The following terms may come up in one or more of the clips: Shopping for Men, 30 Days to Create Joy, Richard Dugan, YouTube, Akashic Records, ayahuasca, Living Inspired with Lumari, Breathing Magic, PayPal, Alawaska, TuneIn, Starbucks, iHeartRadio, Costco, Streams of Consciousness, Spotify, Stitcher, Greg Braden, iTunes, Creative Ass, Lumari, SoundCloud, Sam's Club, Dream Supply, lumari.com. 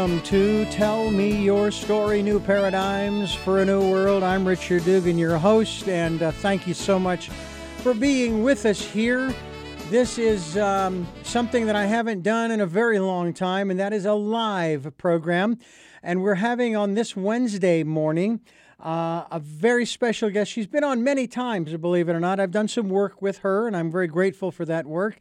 Welcome to Tell Me Your Story, New Paradigms for a New World. I'm Richard Dugan, your host, and thank you so much for being with us here. This is something that I haven't done in a very long time, and that is a live program. And we're having on this Wednesday morning a very special guest. She's been on many times, believe it or not. I've done some work with her, and I'm very grateful for that work.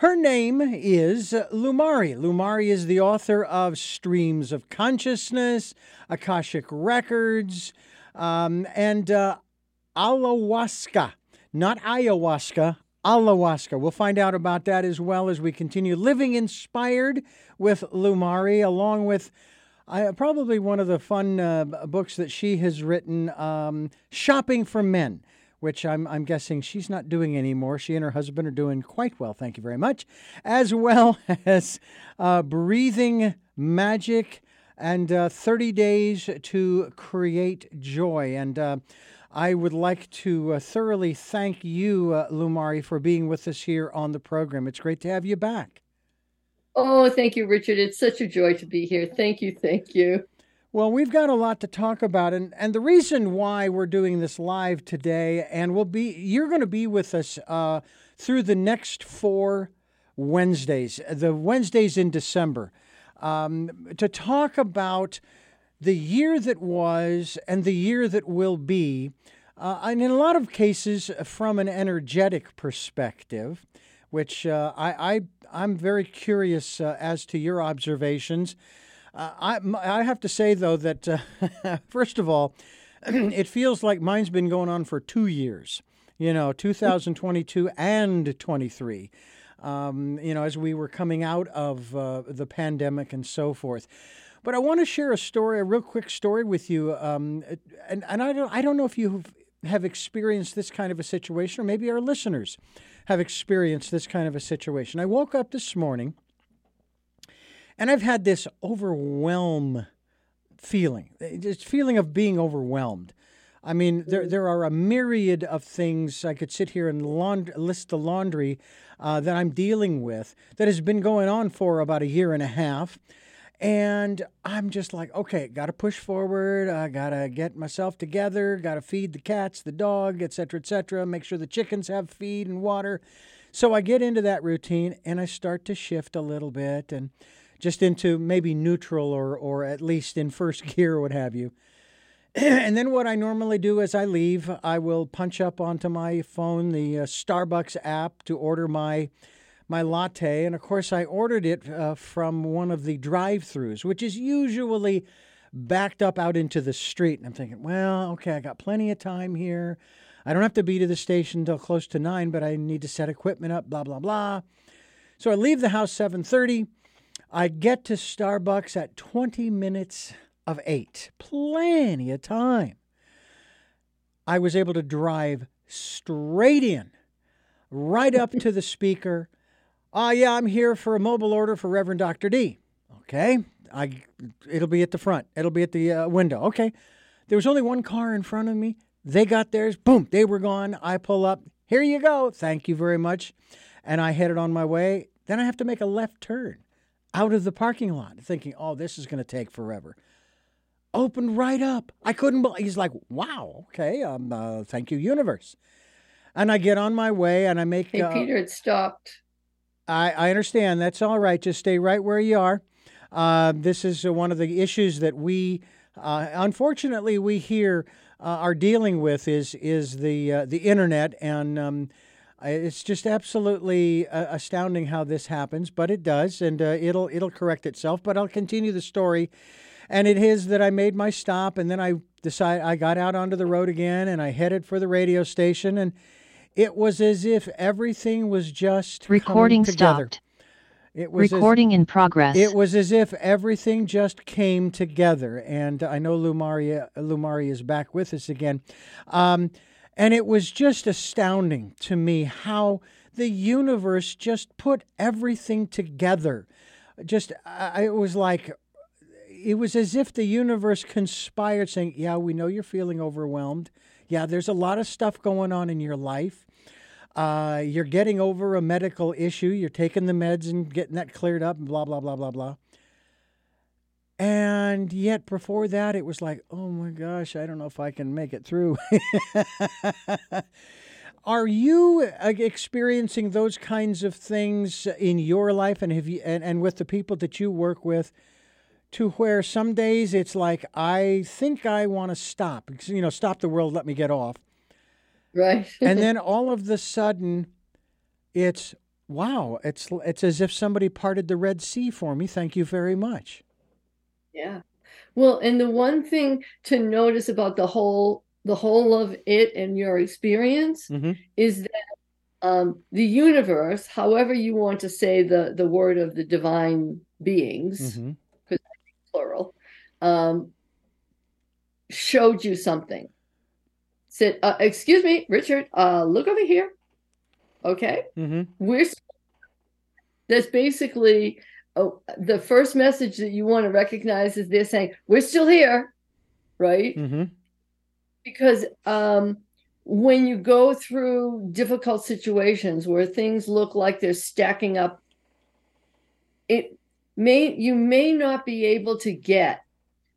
Her name is Lumari. Lumari is the author of Streams of Consciousness, Akashic Records, and Alawaska. Not ayahuasca, Alawaska. We'll find out about that as well as we continue living inspired with Lumari, along with probably one of the fun books that she has written, Shopping for Men, which I'm guessing she's not doing anymore. She and her husband are doing quite well, thank you very much, as well as Breathing Magic and 30 Days to Create Joy. And I would like to thoroughly thank you, Lumari, for being with us here on the program. It's great to have you back. Oh, thank you, Richard. It's such a joy to be here. Thank you, thank you. Well, we've got a lot to talk about, and the reason why we're doing this live today, and you're going to be with us through the next four Wednesdays, the Wednesdays in December, to talk about the year that was and the year that will be, and in a lot of cases from an energetic perspective, which I'm very curious as to your observations. I have to say, though, that, first of all, it feels like mine's been going on for 2 years, 2022 and 23, as we were coming out of the pandemic and so forth. But I want to share a real quick story with you. And I don't know if you have experienced this kind of a situation, or maybe our listeners have experienced this kind of a situation. I woke up this morning, and I've had this overwhelm feeling, this feeling of being overwhelmed. I mean, there are a myriad of things. I could sit here and list the laundry that I'm dealing with that has been going on for about a year and a half. And I'm just like, okay, got to push forward. I got to get myself together. Got to feed the cats, the dog, et cetera, make sure the chickens have feed and water. So I get into that routine, and I start to shift a little bit and just into maybe neutral or at least in first gear or what have you. And then what I normally do as I leave, I will punch up onto my phone the Starbucks app to order my latte. And, of course, I ordered it from one of the drive-thrus, which is usually backed up out into the street. And I'm thinking, well, okay, I got plenty of time here. I don't have to be to the station until close to 9, but I need to set equipment up, blah, blah, blah. So I leave the house 7:30. I get to Starbucks at 20 minutes of 8. Plenty of time. I was able to drive straight in, right up to the speaker. Yeah, I'm here for a mobile order for Reverend Dr. D. Okay. It'll be at the front. It'll be at the window. Okay. There was only one car in front of me. They got theirs. Boom. They were gone. I pull up. Here you go. Thank you very much. And I headed on my way. Then I have to make a left turn out of the parking lot, thinking, oh, this is going to take forever. Opened right up. I couldn't believe. He's like, wow, okay, thank you, universe. And I get on my way, and I make... Hey, Peter, it stopped. I understand. That's all right. Just stay right where you are. This is one of the issues that we, unfortunately, we here are dealing with is the Internet, and... it's just absolutely astounding how this happens, but it does, and it'll correct itself. But I'll continue the story, and it is that I made my stop, and then I got out onto the road again, and I headed for the radio station, and it was as if everything was just recording stopped. It was recording in progress. It was as if everything just came together, and I know Lumari is back with us again. And it was just astounding to me how the universe just put everything together. It was like, it was as if the universe conspired saying, yeah, we know you're feeling overwhelmed. Yeah, there's a lot of stuff going on in your life. You're getting over a medical issue. You're taking the meds and getting that cleared up and blah, blah, blah, blah, blah. And yet before that, it was like, oh my gosh, I don't know if I can make it through. Are you experiencing those kinds of things in your life and have you, and with the people that you work with, to where some days it's like, I think I want to stop, you know, stop the world, let me get off. Right. And then all of the sudden it's, wow, it's as if somebody parted the Red Sea for me. Thank you very much. Yeah. Well, and the one thing to notice about the whole of it and your experience mm-hmm. is that the universe, however you want to say the word of the divine beings, mm-hmm. because I think plural, showed you something. Said, excuse me, Richard, look over here. Okay. Mm-hmm. That's basically... Oh, the first message that you want to recognize is they're saying, we're still here, right? Mm-hmm. Because when you go through difficult situations where things look like they're stacking up, you may not be able to get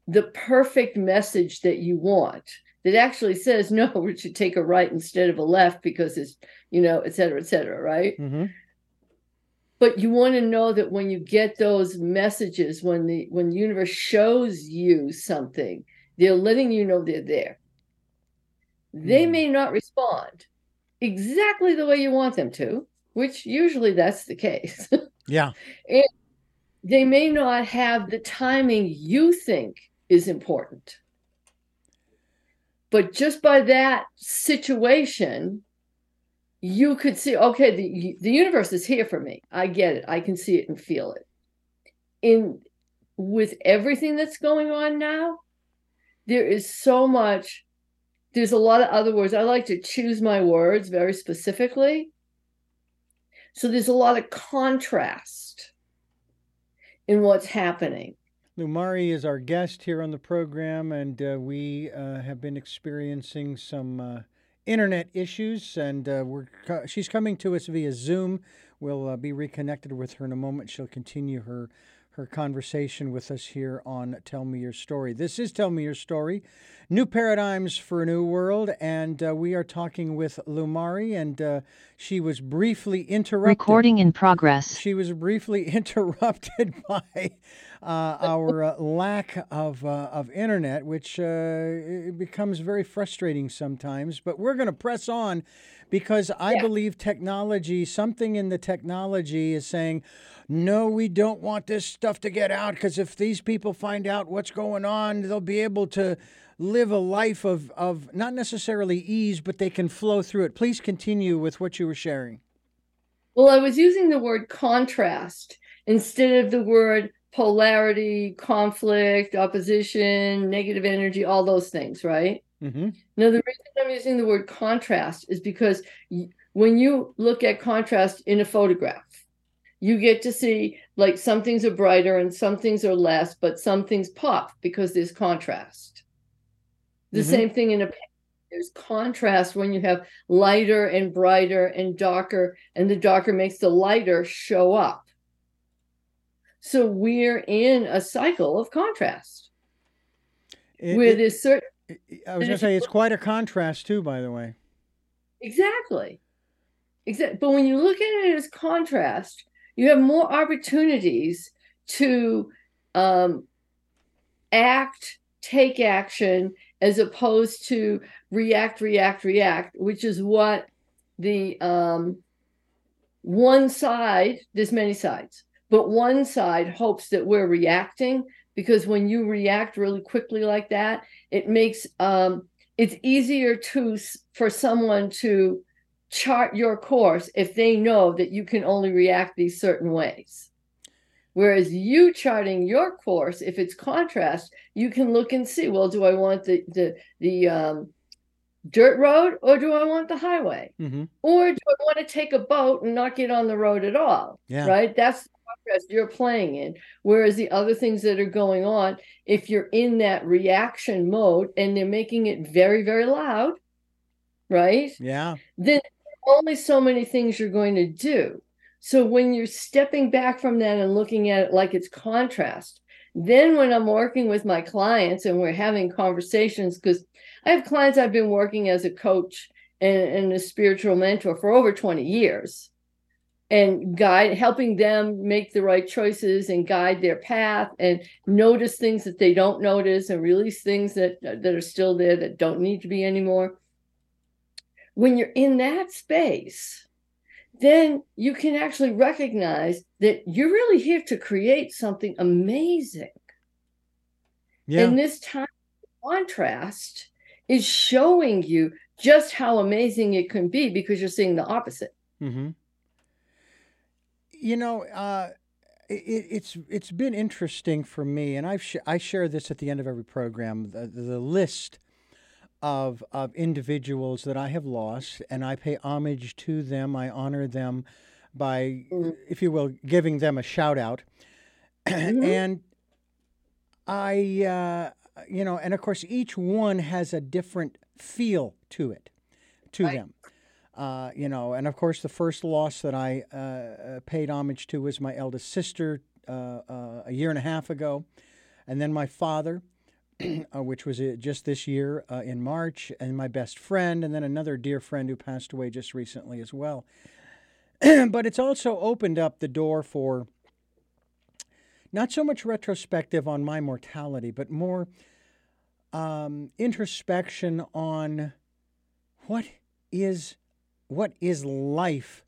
the perfect message that you want that actually says, no, we should take a right instead of a left because it's, you know, et cetera, right? Mm-hmm. But you want to know that when you get those messages, when the universe shows you something, they're letting you know they're there. They may not respond exactly the way you want them to, which usually that's the case. Yeah. And they may not have the timing you think is important. But just by that situation, you could see, okay, the universe is here for me. I get it. I can see it and feel it. With everything that's going on now, there is so much. There's a lot of other words. I like to choose my words very specifically. So there's a lot of contrast in what's happening. Lumari is our guest here on the program, and we have been experiencing some... internet issues, and she's coming to us via Zoom. We'll be reconnected with her in a moment. She'll continue her conversation with us here on Tell Me Your Story. This is Tell Me Your Story, New Paradigms for a New World, and we are talking with Lumari, and she was briefly interrupted. Recording in progress. She was briefly interrupted by our lack of internet, which becomes very frustrating sometimes, but we're going to press on because I believe technology, something in the technology is saying, no, we don't want this stuff to get out because if these people find out what's going on, they'll be able to live a life of not necessarily ease, but they can flow through it. Please continue with what you were sharing. Well, I was using the word contrast instead of the word polarity, conflict, opposition, negative energy, all those things, right? Mm-hmm. Now, the reason I'm using the word contrast is because when you look at contrast in a photograph, you get to see like some things are brighter and some things are less, but some things pop because there's contrast. The mm-hmm. same thing in a painting. There's contrast when you have lighter and brighter and darker, and the darker makes the lighter show up. So we're in a cycle of contrast. I was going to say, it's quite a contrast too, by the way. Exactly. But when you look at it as contrast, you have more opportunities to take action, as opposed to react, which is what the one side, there's many sides, but one side hopes that we're reacting, because when you react really quickly like that, it makes it's easier for someone to chart your course if they know that you can only react these certain ways. Whereas you charting your course, if it's contrast, you can look and see, well, do I want the dirt road, or do I want the highway? Mm-hmm. Or do I want to take a boat and not get on the road at all? Yeah. Right? That's the contrast you're playing in. Whereas the other things that are going on, if you're in that reaction mode and they're making it very, very loud, right? Yeah. Then only so many things you're going to do. So when you're stepping back from that and looking at it like it's contrast, Then when I'm working with my clients and we're having conversations, because I have clients I've been working as a coach and a spiritual mentor for over 20 years and guide, helping them make the right choices and guide their path and notice things that they don't notice and release things that are still there that don't need to be anymore. When you're in that space, then you can actually recognize that you're really here to create something amazing. Yeah. And this time contrast is showing you just how amazing it can be because you're seeing the opposite. Mm-hmm. You know, it's been interesting for me, and I share this at the end of every program, the list of individuals that I have lost, and I pay homage to them. I honor them by, if you will, giving them a shout out. Mm-hmm. And and of course, each one has a different feel to it, to them. And of course, the first loss that I paid homage to was my eldest sister a year and a half ago, and then my father, which was just this year in March, and my best friend, and then another dear friend who passed away just recently as well. But it's also opened up the door for not so much retrospective on my mortality, but more introspection on what is life.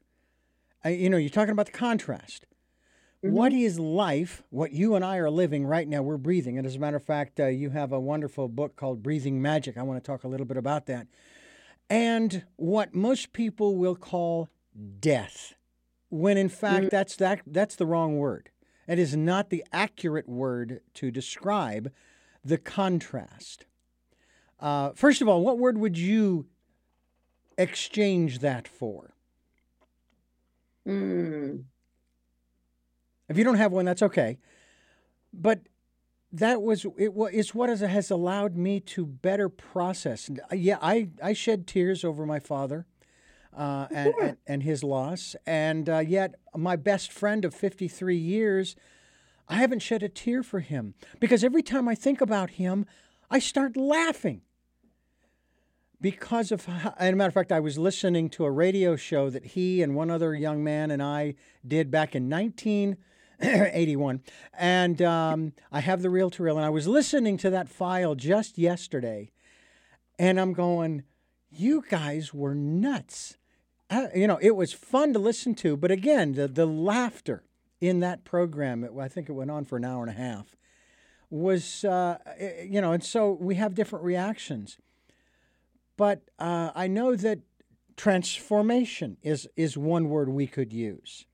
You're talking about the contrast. Mm-hmm. What is life, what you and I are living right now, we're breathing. And as a matter of fact, you have a wonderful book called Breathing Magic. I want to talk a little bit about that. And what most people will call death, when in fact, mm-hmm. that's the wrong word. It is not the accurate word to describe the contrast. First of all, what word would you exchange that for? If you don't have one, that's okay. But that was it. It's what has allowed me to better process. Yeah, I shed tears over my father and his loss. And yet my best friend of 53 years, I haven't shed a tear for him. Because every time I think about him, I start laughing. Because of, as a matter of fact, I was listening to a radio show that he and one other young man and I did back in 1981. And I have the reel-to-reel, and I was listening to that file just yesterday. And I'm going, you guys were nuts. It was fun to listen to. But again, the laughter in that program, I think it went on for an hour and a half, was, and so we have different reactions. But I know that transformation is one word we could use,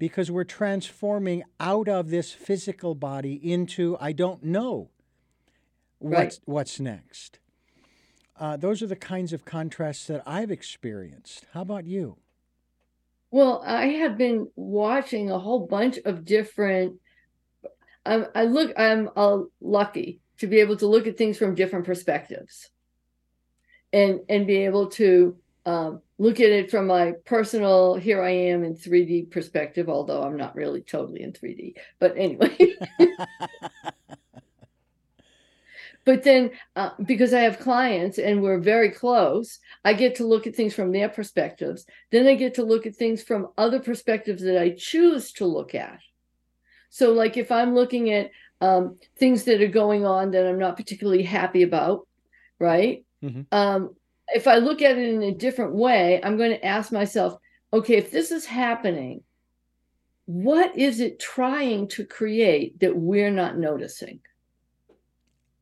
because we're transforming out of this physical body into, I don't know what's next. Those are the kinds of contrasts that I've experienced. How about you? Well, I have been watching a whole bunch of different, I'm lucky to be able to look at things from different perspectives. And be able to look at it from my personal, here I am in 3D perspective, although I'm not really totally in 3D, but anyway. But then, because I have clients and we're very close, I get to look at things from their perspectives. Then I get to look at things from other perspectives that I choose to look at. So like if I'm looking at things that are going on that I'm not particularly happy about, right? Mm-hmm. If I look at it in a different way, I'm going to ask myself, okay, if this is happening, what is it trying to create that we're not noticing?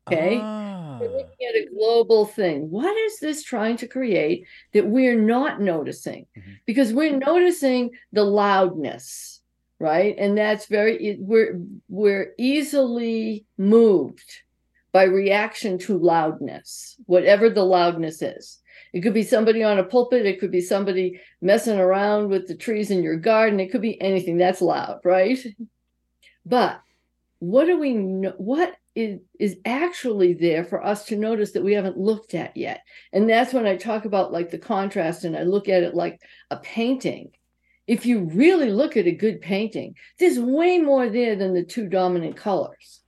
Okay. We're looking at a global thing. What is this trying to create that we're not noticing? Mm-hmm. Because we're noticing the loudness, right? And that's we're easily moved by reaction to loudness, whatever the loudness is. It could be somebody on a pulpit. It could be somebody messing around with the trees in your garden. It could be anything that's loud, right? But what is actually there for us to notice that we haven't looked at yet? And that's when I talk about like the contrast, and I look at it like a painting. If you really look at a good painting, there's way more there than the two dominant colors.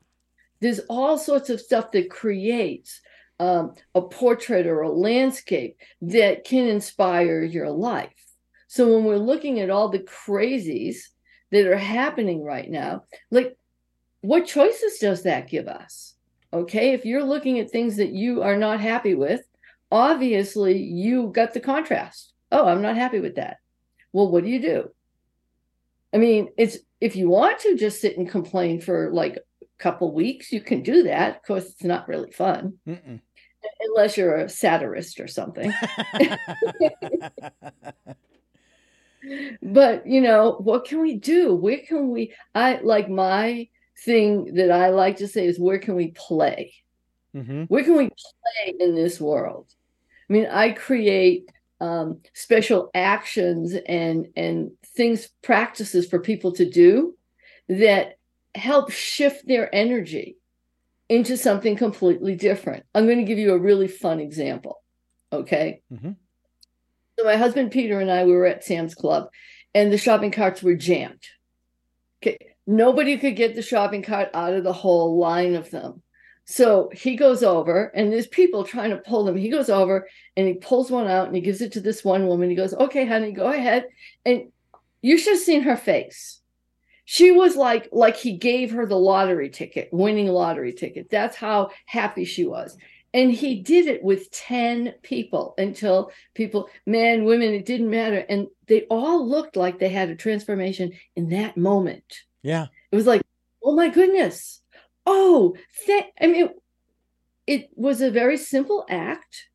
There's all sorts of stuff that creates a portrait or a landscape that can inspire your life. So when we're looking at all the crazies that are happening right now, like, what choices does that give us? Okay, if you're looking at things that you are not happy with, obviously you got the contrast. Oh, I'm not happy with that. Well, what do you do? I mean, it's, if you want to just sit and complain for like a couple weeks, you can do that. Of course, it's not really fun. Mm-mm. Unless you're a satirist or something. But, you know, what can we do? Where can we, my thing that I like to say is, where can we play? Mm-hmm. Where can we play in this world? I mean, I create special actions and things, practices for people to do that help shift their energy into something completely different. I'm going to give you a really fun example. Okay. Mm-hmm. So my husband, Peter, and I, we were at Sam's Club, and the shopping carts were jammed. Okay. Nobody could get the shopping cart out of the whole line of them. So he goes over, and there's people trying to pull them. He goes over and he pulls one out and he gives it to this one woman. He goes, okay, honey, go ahead. And you should have seen her face. She was like he gave her the lottery ticket, winning lottery ticket. That's how happy she was. And he did it with 10 people until people, men, women, it didn't matter. And they all looked like they had a transformation in that moment. Yeah. It was like, oh my goodness. Oh, it was a very simple act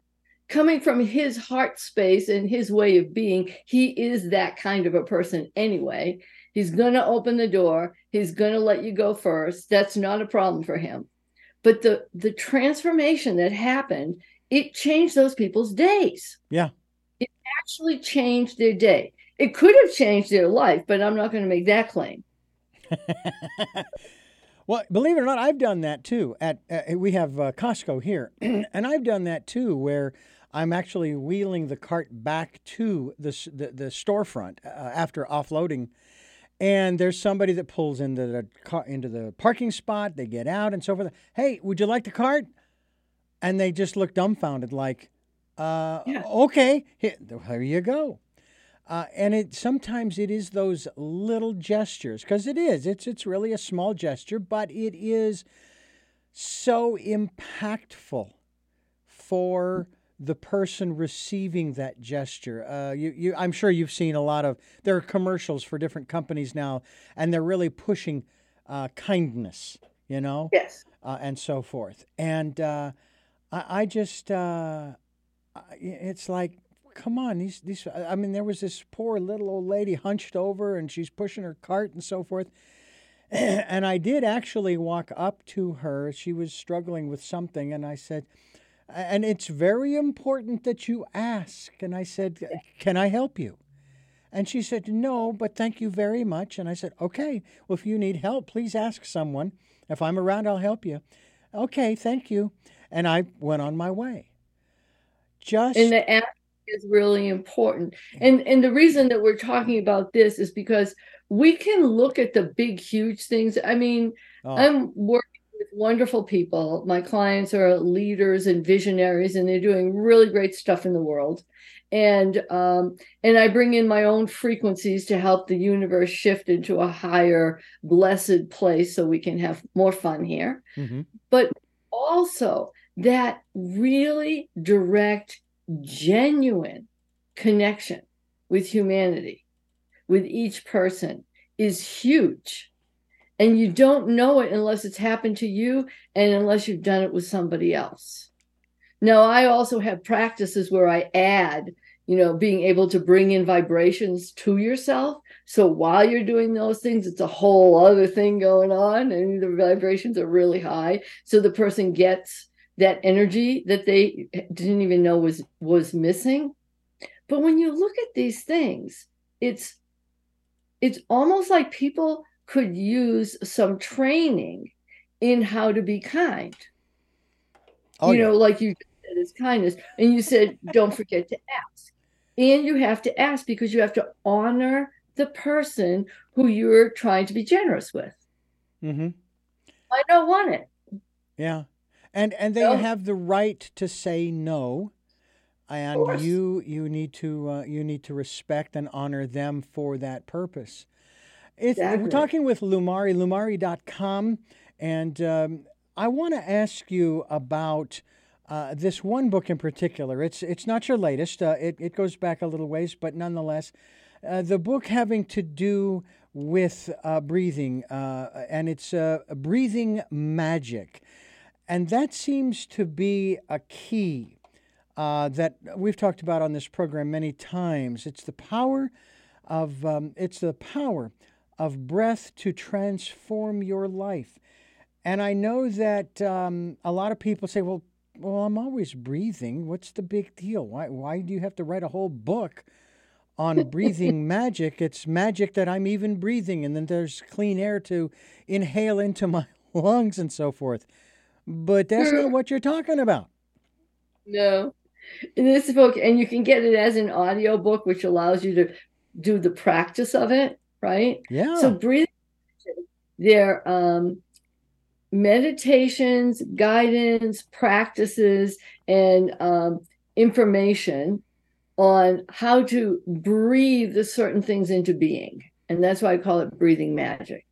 coming from his heart space and his way of being. He is that kind of a person anyway. He's going to open the door. He's going to let you go first. That's not a problem for him. But the transformation that happened, it changed those people's days. Yeah. It actually changed their day. It could have changed their life, but I'm not going to make that claim. Well, believe it or not, I've done that too. We have Costco here, and I've done that too, where I'm actually wheeling the cart back to the storefront after offloading, and there's somebody that pulls into the parking spot. They get out and so forth. Hey, would you like the cart? And they just look dumbfounded, like, yeah. Okay, here you go. And sometimes it is those little gestures, because it's really a small gesture, but it is so impactful for the person receiving that gesture. I'm sure you've seen there are commercials for different companies now, and they're really pushing kindness, you know? Yes. And so forth. And I just it's like, come on, these. I mean, there was this poor little old lady hunched over, and she's pushing her cart and so forth. And I did actually walk up to her. She was struggling with something, and I said, "And it's very important that you ask." And I said, "Can I help you?" And she said, "No, but thank you very much." And I said, "Okay. Well, if you need help, please ask someone. If I'm around, I'll help you." "Okay, thank you." And I went on my way. Just in the app is really important. And the reason that we're talking about this is because we can look at the big, huge things. I mean, I'm working with wonderful people. My clients are leaders and visionaries, and they're doing really great stuff in the world. And I bring in my own frequencies to help the universe shift into a higher, blessed place so we can have more fun here. Mm-hmm. But also that really direct, genuine connection with humanity, with each person, is huge. And you don't know it unless it's happened to you and unless you've done it with somebody else. Now, I also have practices where I add, you know, being able to bring in vibrations to yourself. So while you're doing those things, it's a whole other thing going on, and the vibrations are really high. So the person gets that energy that they didn't even know was missing. But when you look at these things, it's almost like people could use some training in how to be kind. Like you said, it's kindness. And you said, don't forget to ask. And you have to ask because you have to honor the person who you're trying to be generous with. Mm-hmm. I don't want it. Yeah. And they have the right to say no. And you need to respect and honor them for that purpose. We're talking with Lumari, lumari.com, and I want to ask you about this one book in particular. It's not your latest. It goes back a little ways, but nonetheless, the book having to do with breathing, and it's Breathing Magic. And that seems to be a key that we've talked about on this program many times. It's the power of breath to transform your life. And I know that a lot of people say, well, I'm always breathing. What's the big deal? Why do you have to write a whole book on breathing magic? It's magic that I'm even breathing, and then there's clean air to inhale into my lungs and so forth. But that's not what you're talking about. No. In this book, and you can get it as an audio book, which allows you to do the practice of it, right? Yeah. So breathing, they're meditations, guidance, practices, and information on how to breathe the certain things into being. And that's why I call it breathing magic.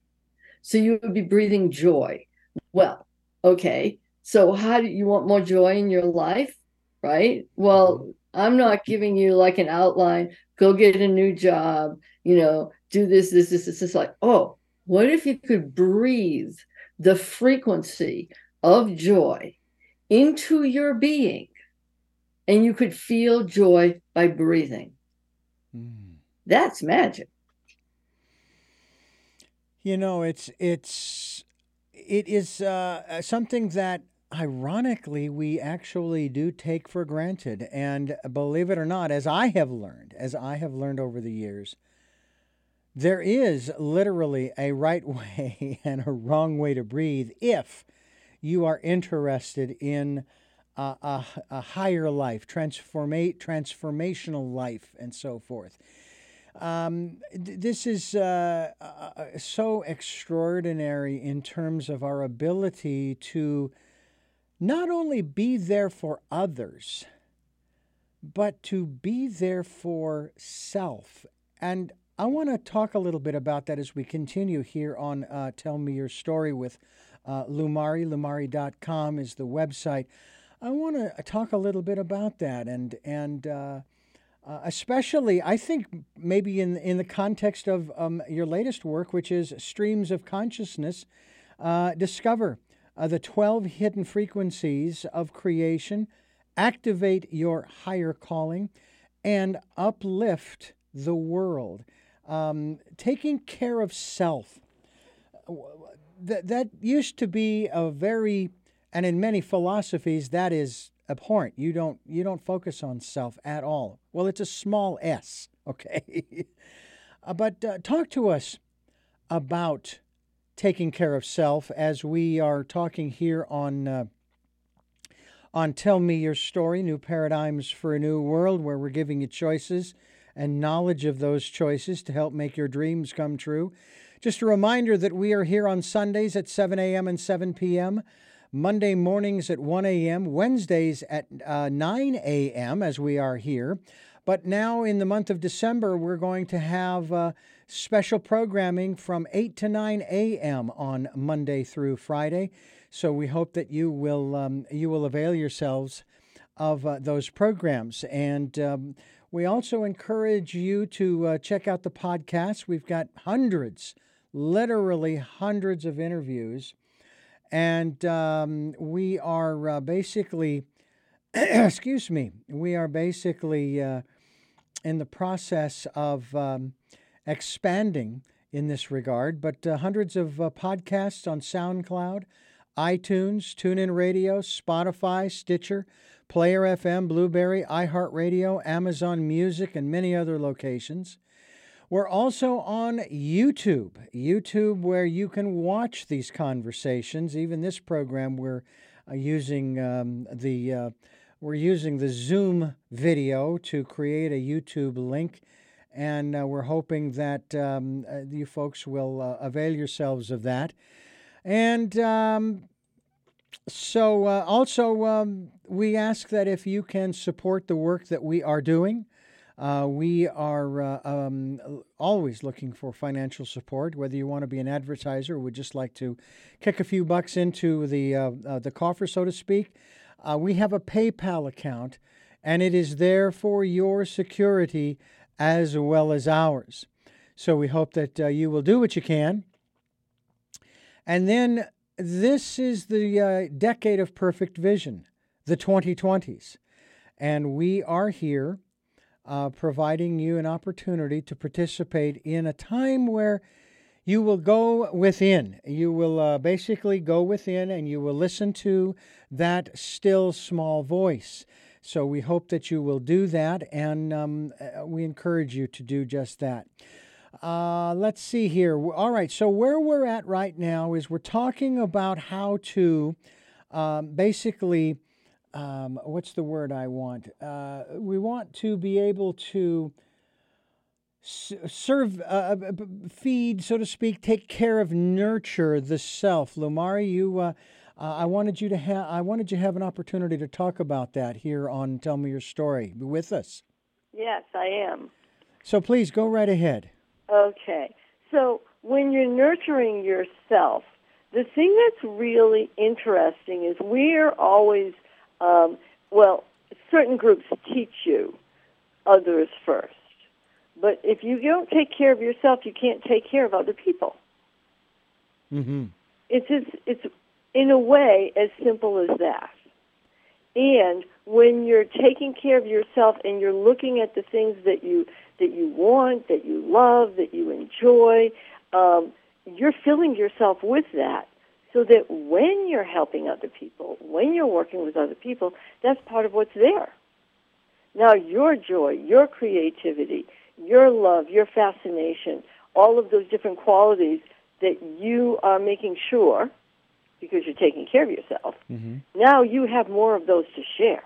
So you would be breathing joy. Well, okay, so how do you want more joy in your life, right? Well, I'm not giving you like an outline, go get a new job, do this. It's like, oh, what if you could breathe the frequency of joy into your being and you could feel joy by breathing? Mm. That's magic. It is something that, ironically, we actually do take for granted. And believe it or not, as I have learned over the years, there is literally a right way and a wrong way to breathe if you are interested in a higher life, transformational life, and so forth. This is so extraordinary in terms of our ability to not only be there for others, but to be there for self. And I want to talk a little bit about that as we continue here on Tell Me Your Story with Lumari. Lumari.com is the website. I want to talk a little bit about that and especially, I think, maybe in the context of your latest work, which is Streams of Consciousness, discover the 12 hidden frequencies of creation, activate your higher calling, and uplift the world. Taking care of self. That used to be a very, and in many philosophies, that is abhorrent. You don't focus on self at all. Well, it's a small s, okay? But talk to us about taking care of self as we are talking here on Tell Me Your Story, New Paradigms for a New World, where we're giving you choices and knowledge of those choices to help make your dreams come true. Just a reminder that we are here on Sundays at 7 a.m. and 7 p.m., Monday mornings at 1 a.m., Wednesdays at 9 a.m. as we are here. But now in the month of December, we're going to have special programming from 8 to 9 a.m. on Monday through Friday. So we hope that you will avail yourselves of those programs. And we also encourage you to check out the podcast. We've got hundreds, literally hundreds of interviews. And we are basically, in the process of expanding in this regard. But hundreds of podcasts on SoundCloud, iTunes, TuneIn Radio, Spotify, Stitcher, Player FM, Blueberry, iHeartRadio, Amazon Music, and many other locations. We're also on YouTube, where you can watch these conversations. Even this program, we're using the Zoom video to create a YouTube link, and we're hoping that you folks will avail yourselves of that. And So also, we ask that if you can support the work that we are doing. We are always looking for financial support, whether you want to be an advertiser or would just like to kick a few bucks into the coffer, so to speak. We have a PayPal account, and it is there for your security as well as ours. So we hope that you will do what you can. And then this is the decade of perfect vision, the 2020s. And we are here providing you an opportunity to participate in a time where you will go within. You will basically go within and you will listen to that still small voice. So we hope that you will do that, and we encourage you to do just that. Let's see here. All right, so where we're at right now is we're talking about how to basically, what's the word I want? We want to be able to serve, feed, so to speak, take care of, nurture the self. Lumari, you... I wanted you to have an opportunity to talk about that here on Tell Me Your Story. Be with us. Yes, I am. So please go right ahead. Okay. So when you're nurturing yourself, the thing that's really interesting is we're always, certain groups teach you others first. But if you don't take care of yourself, you can't take care of other people. Mm-hmm. It's in a way, as simple as that. And when you're taking care of yourself and you're looking at the things that you want, that you love, that you enjoy, you're filling yourself with that so that when you're helping other people, when you're working with other people, that's part of what's there. Now, your joy, your creativity, your love, your fascination, all of those different qualities that you are making sure, because you're taking care of yourself, mm-hmm. Now you have more of those to share.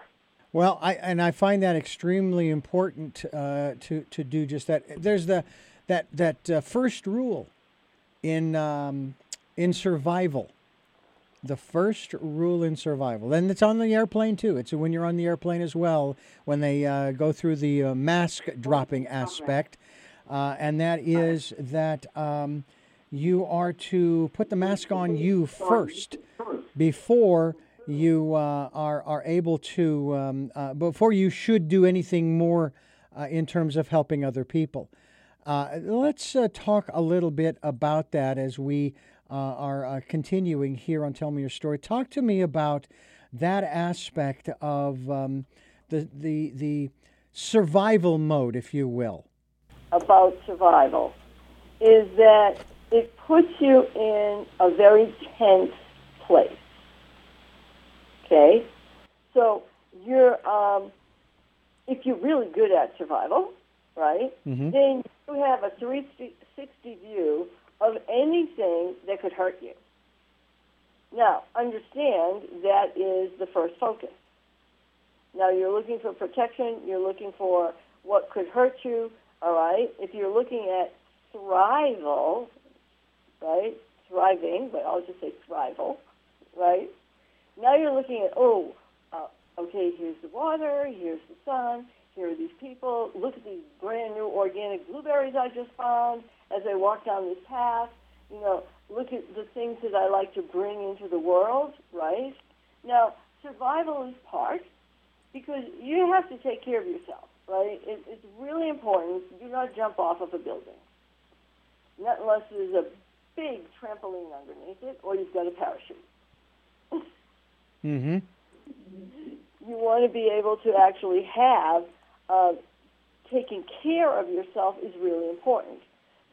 Well, I find that extremely important to do just that. There's that first rule in survival. The first rule in survival. And it's on the airplane, too. It's when you're on the airplane as well, when they go through the mask-dropping aspect. And that is that... you are to put the mask on you first before you are able to, before you should do anything more in terms of helping other people. Let's talk a little bit about that as we are continuing here on Tell Me Your Story. Talk to me about that aspect of the survival mode, if you will. About survival is that it puts you in a very tense place, okay? So you're, if you're really good at survival, right, mm-hmm. Then you have a 360 view of anything that could hurt you. Now, understand that is the first focus. Now, you're looking for protection. You're looking for what could hurt you, all right? If you're looking at thrival... right? Thriving, but I'll just say thrival, right? Now you're looking at, here's the water, here's the sun, here are these people, look at these brand new organic blueberries I just found as I walk down this path, look at the things that I like to bring into the world, right? Now, survival is part because you have to take care of yourself, right? It's really important. Do not jump off of a building, not unless there's a big trampoline underneath it, or you've got a parachute. Mm-hmm. You want to be able to actually have taking care of yourself is really important.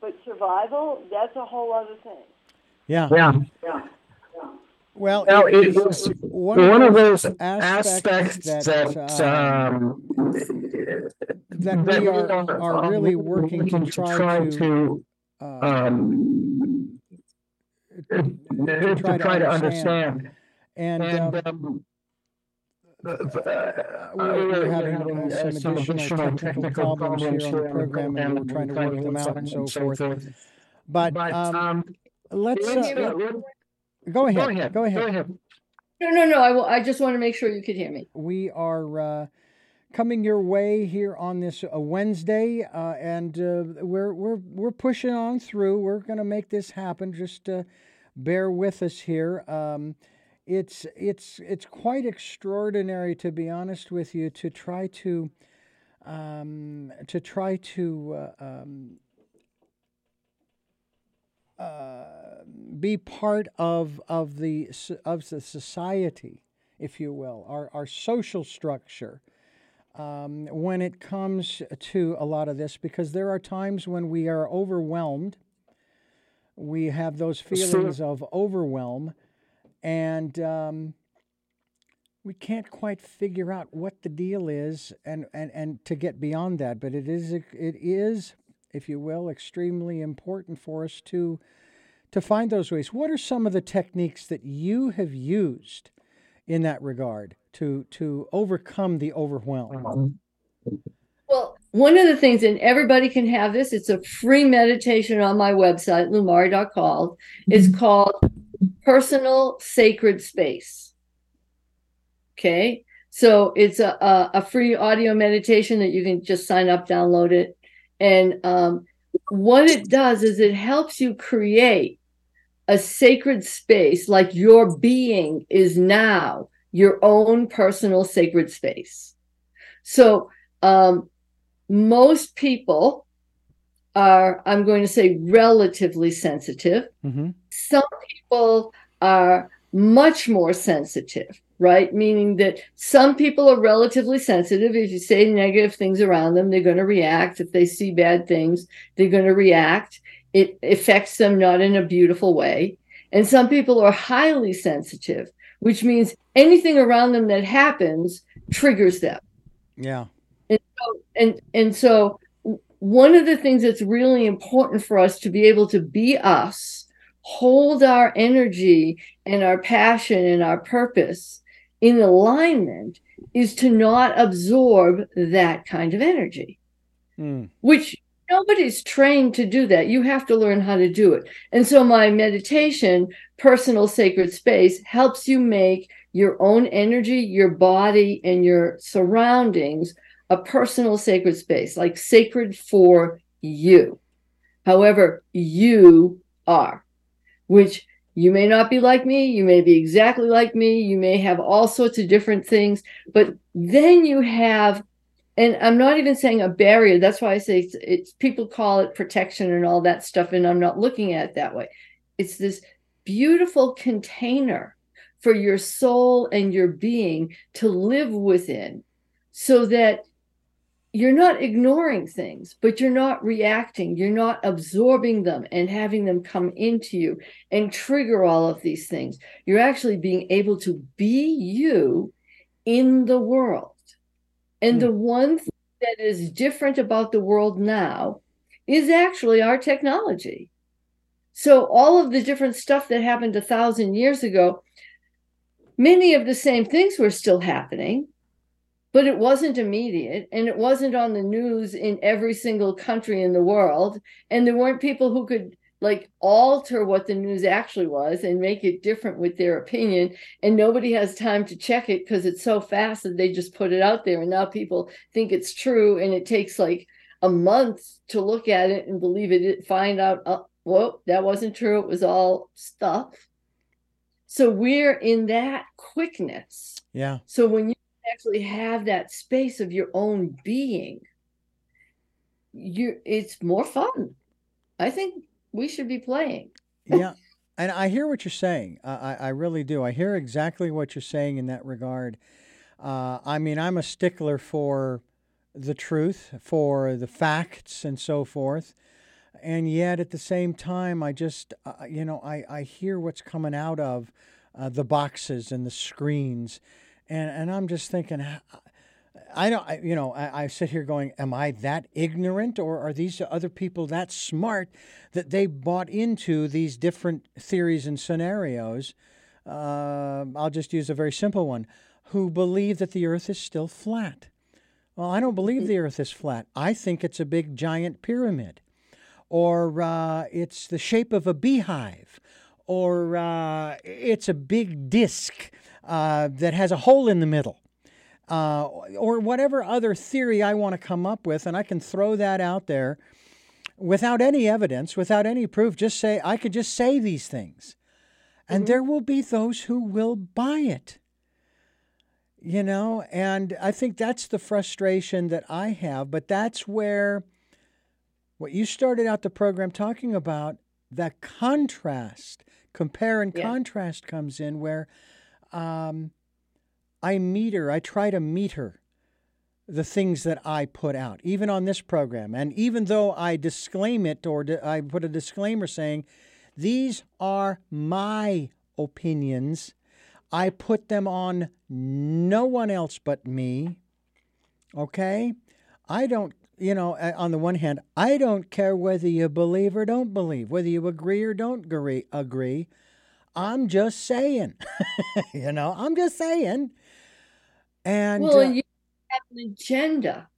But survival, that's a whole other thing. Yeah. Well, it is one of those aspects that we are really working to try to... to understand. We're having some additional technical problems here on the program, and we're trying to work them out and so forth. But let's go ahead. No. I just want to make sure you could hear me. We are coming your way here on this Wednesday, and we're pushing on through. We're going to make this happen. Just bear with us here. It's quite extraordinary, to be honest with you, to try to be part of the society, if you will, our social structure, when it comes to a lot of this, because there are times when we are overwhelmed. We have those feelings of overwhelm, and we can't quite figure out what the deal is, and to get beyond that. But it is, if you will, extremely important for us to find those ways. What are some of the techniques that you have used in that regard to overcome the overwhelm? Well, one of the things, and everybody can have this, it's a free meditation on my website, lumari.com. It's called Personal Sacred Space. Okay? So it's a free audio meditation that you can just sign up, download it. And what it does is it helps you create a sacred space, like your being is now your own personal sacred space. So most people are, I'm going to say, relatively sensitive. Mm-hmm. Some people are much more sensitive, right? Meaning that some people are relatively sensitive. If you say negative things around them, they're going to react. If they see bad things, they're going to react. It affects them not in a beautiful way. And some people are highly sensitive, which means anything around them that happens triggers them. Yeah. And so one of the things that's really important for us to be able to be us, hold our energy and our passion and our purpose in alignment, is to not absorb that kind of energy, which nobody's trained to do that. You have to learn how to do it. And so my meditation, Personal Sacred Space, helps you make your own energy, your body, and your surroundings a personal sacred space, like sacred for you. However you are, which you may not be like me. You may be exactly like me. You may have all sorts of different things, but then you have, and I'm not even saying a barrier. That's why I say it's people call it protection and all that stuff. And I'm not looking at it that way. It's this beautiful container for your soul and your being to live within, so that you're not ignoring things, but you're not reacting. You're not absorbing them and having them come into you and trigger all of these things. You're actually being able to be you in the world. And the one thing that is different about the world now is actually our technology. So all of the different stuff that happened 1,000 years ago, many of the same things were still happening, but it wasn't immediate, and it wasn't on the news in every single country in the world. And there weren't people who could like alter what the news actually was and make it different with their opinion. And nobody has time to check it because it's so fast that they just put it out there. And now people think it's true, and it takes like a month to look at it and believe it, find out, whoa, that wasn't true. It was all stuff. So we're in that quickness. Yeah. So when you actually have that space of your own being, it's more fun. I think we should be playing. Yeah, and I hear what you're saying. I really do. I hear exactly what you're saying in that regard. I mean, I'm a stickler for the truth, for the facts and so forth. And yet at the same time, I just, I hear what's coming out of the boxes and the screens. And I'm just thinking, I sit here going, am I that ignorant, or are these other people that smart that they bought into these different theories and scenarios? I'll just use a very simple one, who believe that the earth is still flat. Well, I don't believe the earth is flat. I think it's a big giant pyramid, or it's the shape of a beehive, or it's a big disc that has a hole in the middle, or whatever other theory I want to come up with, and I can throw that out there without any evidence, without any proof. Just say, I could just say these things, and there will be those who will buy it. You know, and I think that's the frustration that I have, but that's where what you started out the program talking about, that contrast, compare and contrast comes in, where I try to meter the things that I put out, even on this program. And even though I disclaim it, or I put a disclaimer saying, these are my opinions, I put them on no one else but me, okay? I don't, you know, on the one hand, I don't care whether you believe or don't believe, whether you agree or don't agree. I'm just saying, you know, I'm just saying. And well, you have an agenda.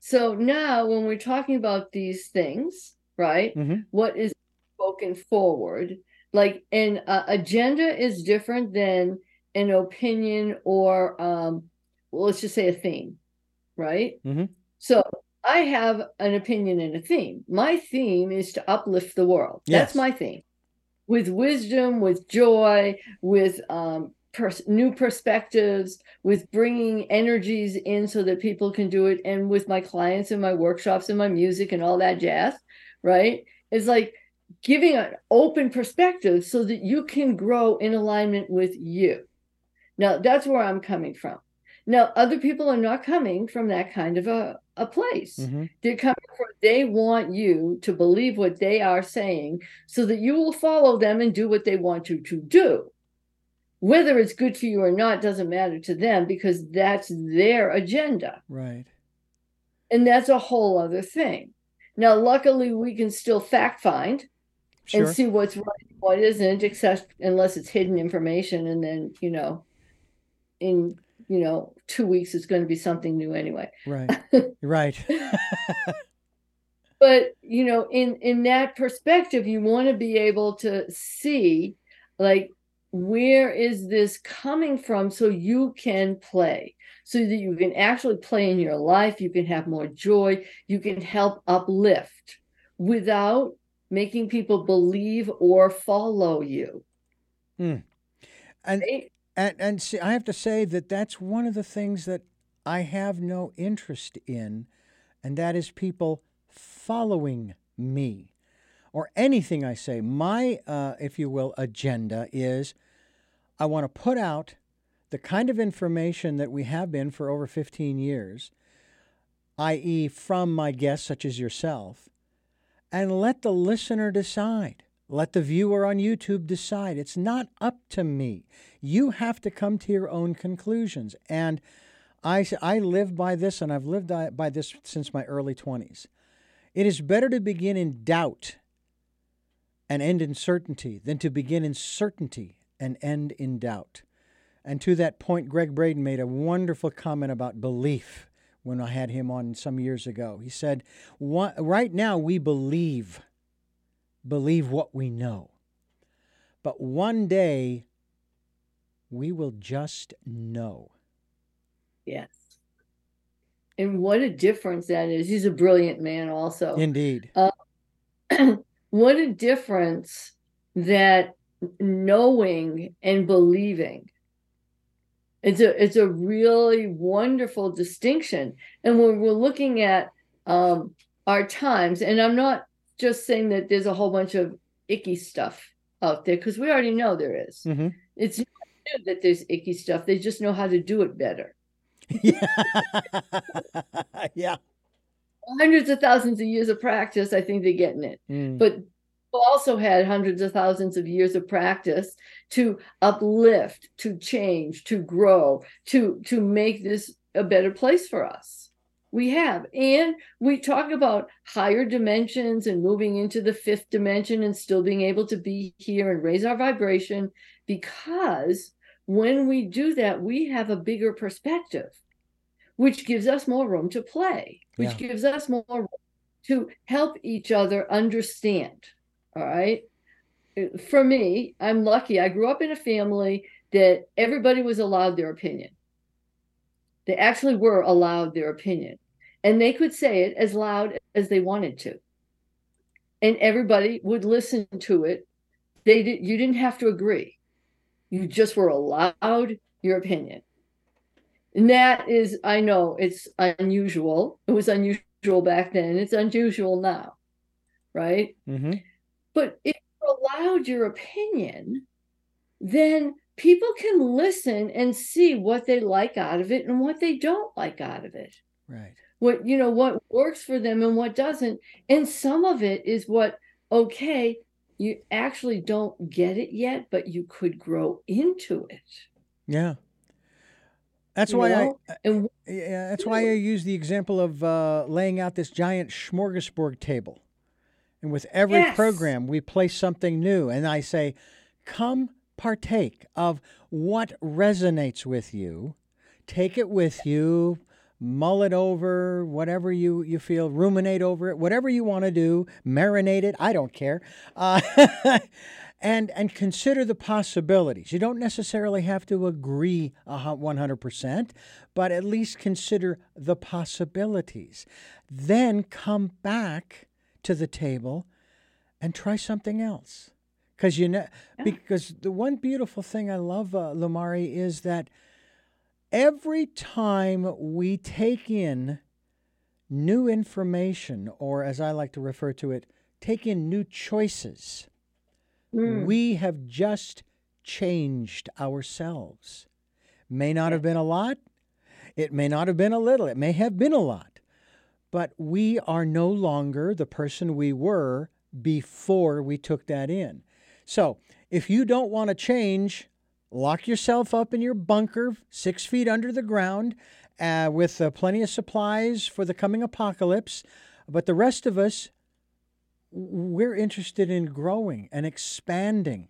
So now when we're talking about these things, right, what is spoken forward, like an agenda is different than an opinion or, well, let's just say a theme, right? So I have an opinion and a theme. My theme is to uplift the world. Yes. That's my theme. With wisdom, with joy, with new perspectives, with bringing energies in so that people can do it, and with my clients and my workshops and my music and all that jazz, right? It's like giving an open perspective so that you can grow in alignment with you. Now, that's where I'm coming from. Now, other people are not coming from that kind of a place. They're coming from, they want you to believe what they are saying so that you will follow them and do what they want you to do. Whether it's good for you or not doesn't matter to them, because that's their agenda. Right. And that's a whole other thing. Now, luckily, we can still fact find and see what's right, what isn't, except unless it's hidden information. And then, you know, in, 2 weeks, it's going to be something new anyway. Right. Right. But, you know, in that perspective, you want to be able to see, like, where is this coming from, so you can play, so that you can actually play in your life, you can have more joy, you can help uplift without making people believe or follow you. And see, I have to say that that's one of the things that I have no interest in, and that is people following me. Or anything I say, my, if you will, agenda is I want to put out the kind of information that we have been for over 15 years, i.e. from my guests such as yourself, and let the listener decide. Let the viewer on YouTube decide. It's not up to me. You have to come to your own conclusions. And I live by this, and I've lived by this since my early 20s. It is better to begin in doubt and end in certainty than to begin in certainty and end in doubt. And to that point, Greg Braden made a wonderful comment about belief when I had him on some years ago. He said, right now we believe what we know. But one day we will just know. Yes. And what a difference that is. He's a brilliant man also. Indeed. What a difference that knowing and believing. It's a really wonderful distinction. And when we're looking at our times, and I'm not just saying that there's a whole bunch of icky stuff out there, because we already know there is. It's not new that there's icky stuff. They just know how to do it better. Yeah. Yeah. Hundreds of thousands of years of practice, I think they're getting it. But also had hundreds of thousands of years of practice to uplift, to change, to grow, to make this a better place for us. We have. And we talk about higher dimensions and moving into the fifth dimension and still being able to be here and raise our vibration, because when we do that, we have a bigger perspective, which gives us more room to play, which gives us more room to help each other understand. All right. for me, I'm lucky. I grew up in a family that everybody was allowed their opinion. They actually were allowed their opinion, and they could say it as loud as they wanted to. And everybody would listen to it. They did. You didn't have to agree. You just were allowed your opinion. And that is, I know it's unusual. It was unusual back then. It's unusual now, right? Mm-hmm. But if you're allowed your opinion, then people can listen and see what they like out of it and what they don't like out of it. Right. What, you know, what works for them and what doesn't. And some of it is what, okay, you actually don't get it yet, but you could grow into it. Yeah. That's why I use the example of laying out this giant smorgasbord table. And with every program, we place something new. And I say, come partake of what resonates with you. Take it with you. Mull it over, whatever you feel. Ruminate over it, whatever you want to do. Marinate it. I don't care. And consider the possibilities. You don't necessarily have to agree 100%, but at least consider the possibilities. Then come back to the table and try something else. Because the one beautiful thing I love, Lumari, is that every time we take in new information, or as I like to refer to it, take in new choices, we have just changed ourselves. May not have been a lot. It may not have been a little. It may have been a lot. But we are no longer the person we were before we took that in. So if you don't want to change, lock yourself up in your bunker 6 feet under the ground with plenty of supplies for the coming apocalypse. But the rest of us, we're interested in growing and expanding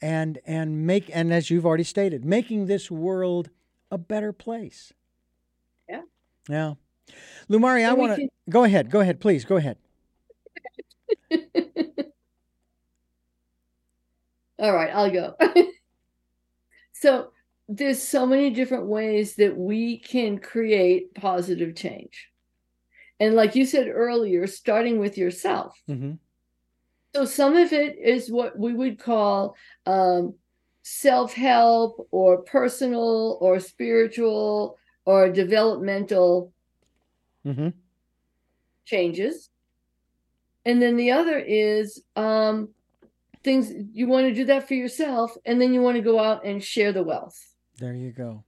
and as you've already stated, making this world a better place. Yeah. Yeah. Lumari, I want to go ahead. Go ahead, please. Go ahead. All right, I'll go. So there's so many different ways that we can create positive change. And like you said earlier, starting with yourself. Mm-hmm. So some of it is what we would call self-help or personal or spiritual or developmental changes. And then the other is things you want to do that for yourself, and then you want to go out and share the wealth. There you go.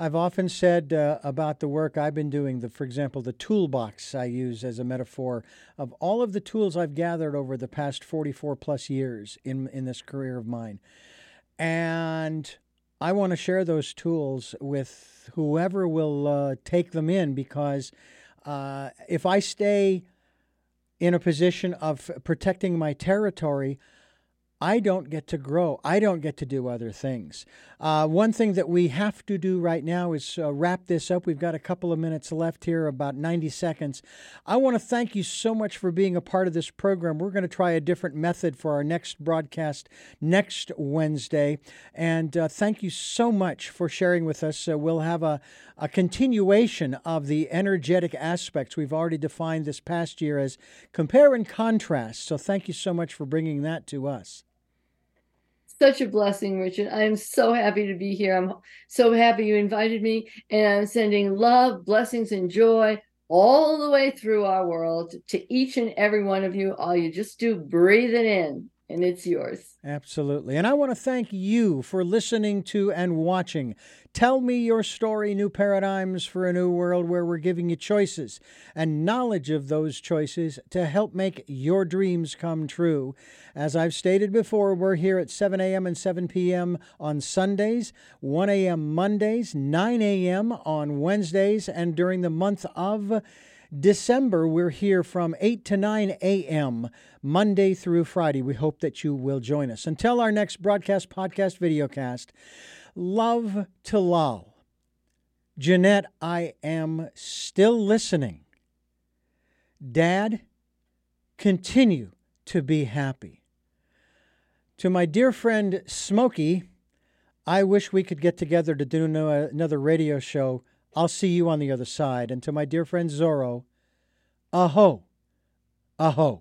I've often said about the work I've been doing, for example, the toolbox I use as a metaphor of all of the tools I've gathered over the past 44 plus years in this career of mine. And I want to share those tools with whoever will take them in, because if I stay in a position of protecting my territory, I don't get to grow. I don't get to do other things. One thing that we have to do right now is wrap this up. We've got a couple of minutes left here, about 90 seconds. I want to thank you so much for being a part of this program. We're going to try a different method for our next broadcast next Wednesday. And thank you so much for sharing with us. We'll have a continuation of the energetic aspects we've already defined this past year as compare and contrast. So thank you so much for bringing that to us. Such a blessing, Richard. I'm so happy to be here. I'm so happy you invited me, and I'm sending love, blessings, and joy all the way through our world to each and every one of you. All you just do, breathe it in, and it's yours. Absolutely. And I want to thank you for listening to and watching Tell Me Your Story, New Paradigms for a New World, where we're giving you choices and knowledge of those choices to help make your dreams come true. As I've stated before, we're here at 7 a.m. and 7 p.m. on Sundays, 1 a.m. Mondays, 9 a.m. on Wednesdays, and during the month of December, we're here from 8 to 9 a.m. Monday through Friday. We hope that you will join us. Until our next broadcast, podcast, videocast, love to Lal. Jeanette, I am still listening. Dad, continue to be happy. To my dear friend Smokey, I wish we could get together to do another radio show. I'll see you on the other side. And to my dear friend Zorro, aho, aho.